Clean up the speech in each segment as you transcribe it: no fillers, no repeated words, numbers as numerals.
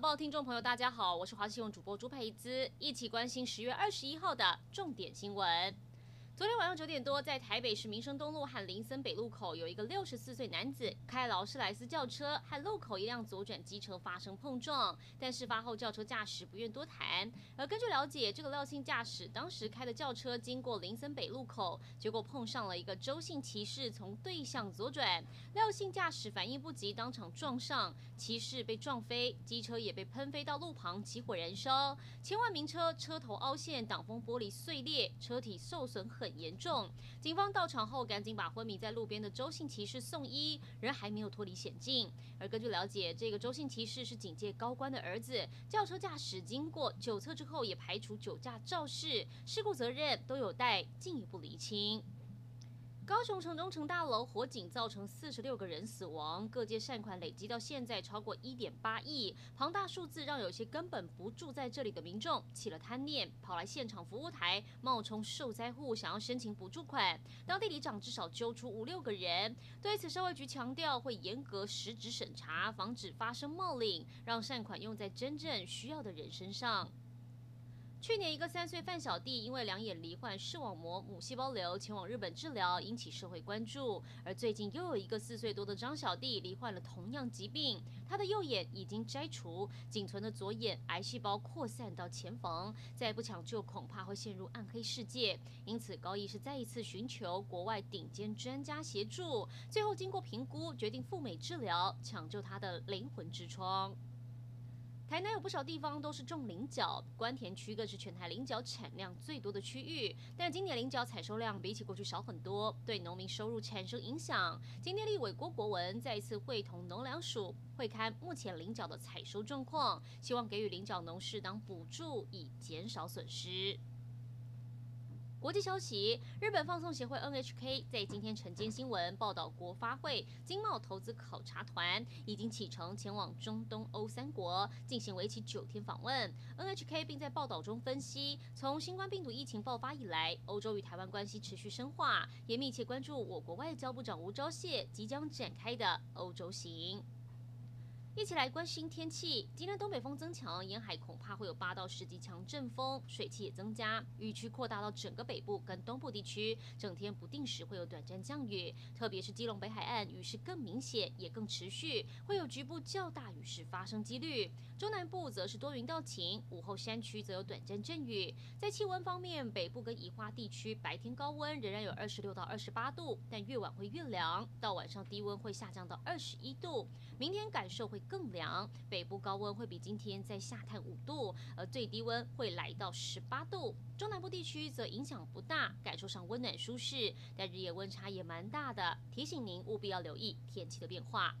晚报听众朋友，大家好，我是华视新闻主播朱佩姿，一起关心10月21号的重点新闻。昨天晚上9点多，在台北市民生东路和林森北路口，有一个64岁男子开劳斯莱斯轿车和路口一辆左转机车发生碰撞，但事发后轿车驾驶不愿多谈。而根据了解，这个廖姓驾驶当时开的轿车经过林森北路口，结果碰上了一个周姓骑士从对向左转，廖姓驾驶反应不及，当场撞上，骑士被撞飞，机车也被喷飞到路旁起火燃烧，千万名车车头凹陷，挡风玻璃碎裂，车体受损很严重，警方到场后赶紧把昏迷在路边的周姓骑士送医，人还没有脱离险境。而根据了解，这个周姓骑士是警界高官的儿子，轿车驾驶经过酒测之后也排除酒驾肇事，事故责任都有待进一步厘清。高雄城中城大楼火警造成46个人死亡，各界善款累积到现在超过1.8亿，庞大数字让有些根本不住在这里的民众起了贪念，跑来现场服务台冒充受灾户，想要申请补助款。当地里长至少揪出5-6个人。对此，社会局强调会严格实质审查，防止发生冒领，让善款用在真正需要的人身上。去年，一个3岁范小弟因为两眼罹患视网膜母细胞瘤，前往日本治疗，引起社会关注。而最近又有一个4岁多的张小弟罹患了同样疾病，他的右眼已经摘除，仅存的左眼癌细胞扩散到前房，再不抢救恐怕会陷入暗黑世界。因此，高医师再一次寻求国外顶尖专家协助，最后经过评估，决定赴美治疗，抢救他的灵魂之窗。台南有不少地方都是种菱角，关田区更是全台菱角产量最多的区域。但今年菱角采收量比起过去少很多，对农民收入产生影响。今天立委郭国文再一次会同农粮署会勘目前菱角的采收状况，希望给予菱角农适当补助，以减少损失。国际消息：日本放送协会 NHK 在今天晨间新闻报道，国发会经贸投资考察团已经启程前往中东欧3国进行为期9天访问。NHK 并在报道中分析，从新冠病毒疫情爆发以来，欧洲与台湾关系持续深化，也密切关注我国外交部长吴钊燮即将展开的欧洲行。一起来关心天气。今天东北风增强，沿海恐怕会有8到10级强阵风，水汽也增加，雨区扩大到整个北部跟东部地区，整天不定时会有短暂降雨，特别是基隆北海岸雨势更明显，也更持续，会有局部较大雨势发生几率。中南部则是多云到晴，午后山区则有短暂阵雨。在气温方面，北部跟宜花地区白天高温仍然有26到28度，但越晚会越凉，到晚上低温会下降到21度。明天感受会更凉，北部高温会比今天再下探5度，而最低温会来到18度。中南部地区则影响不大，感受上温暖舒适，但日夜温差也蛮大的，提醒您务必要留意天气的变化。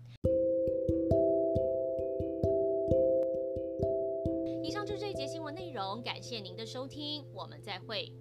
以上就是这一节新闻内容，感谢您的收听，我们再会。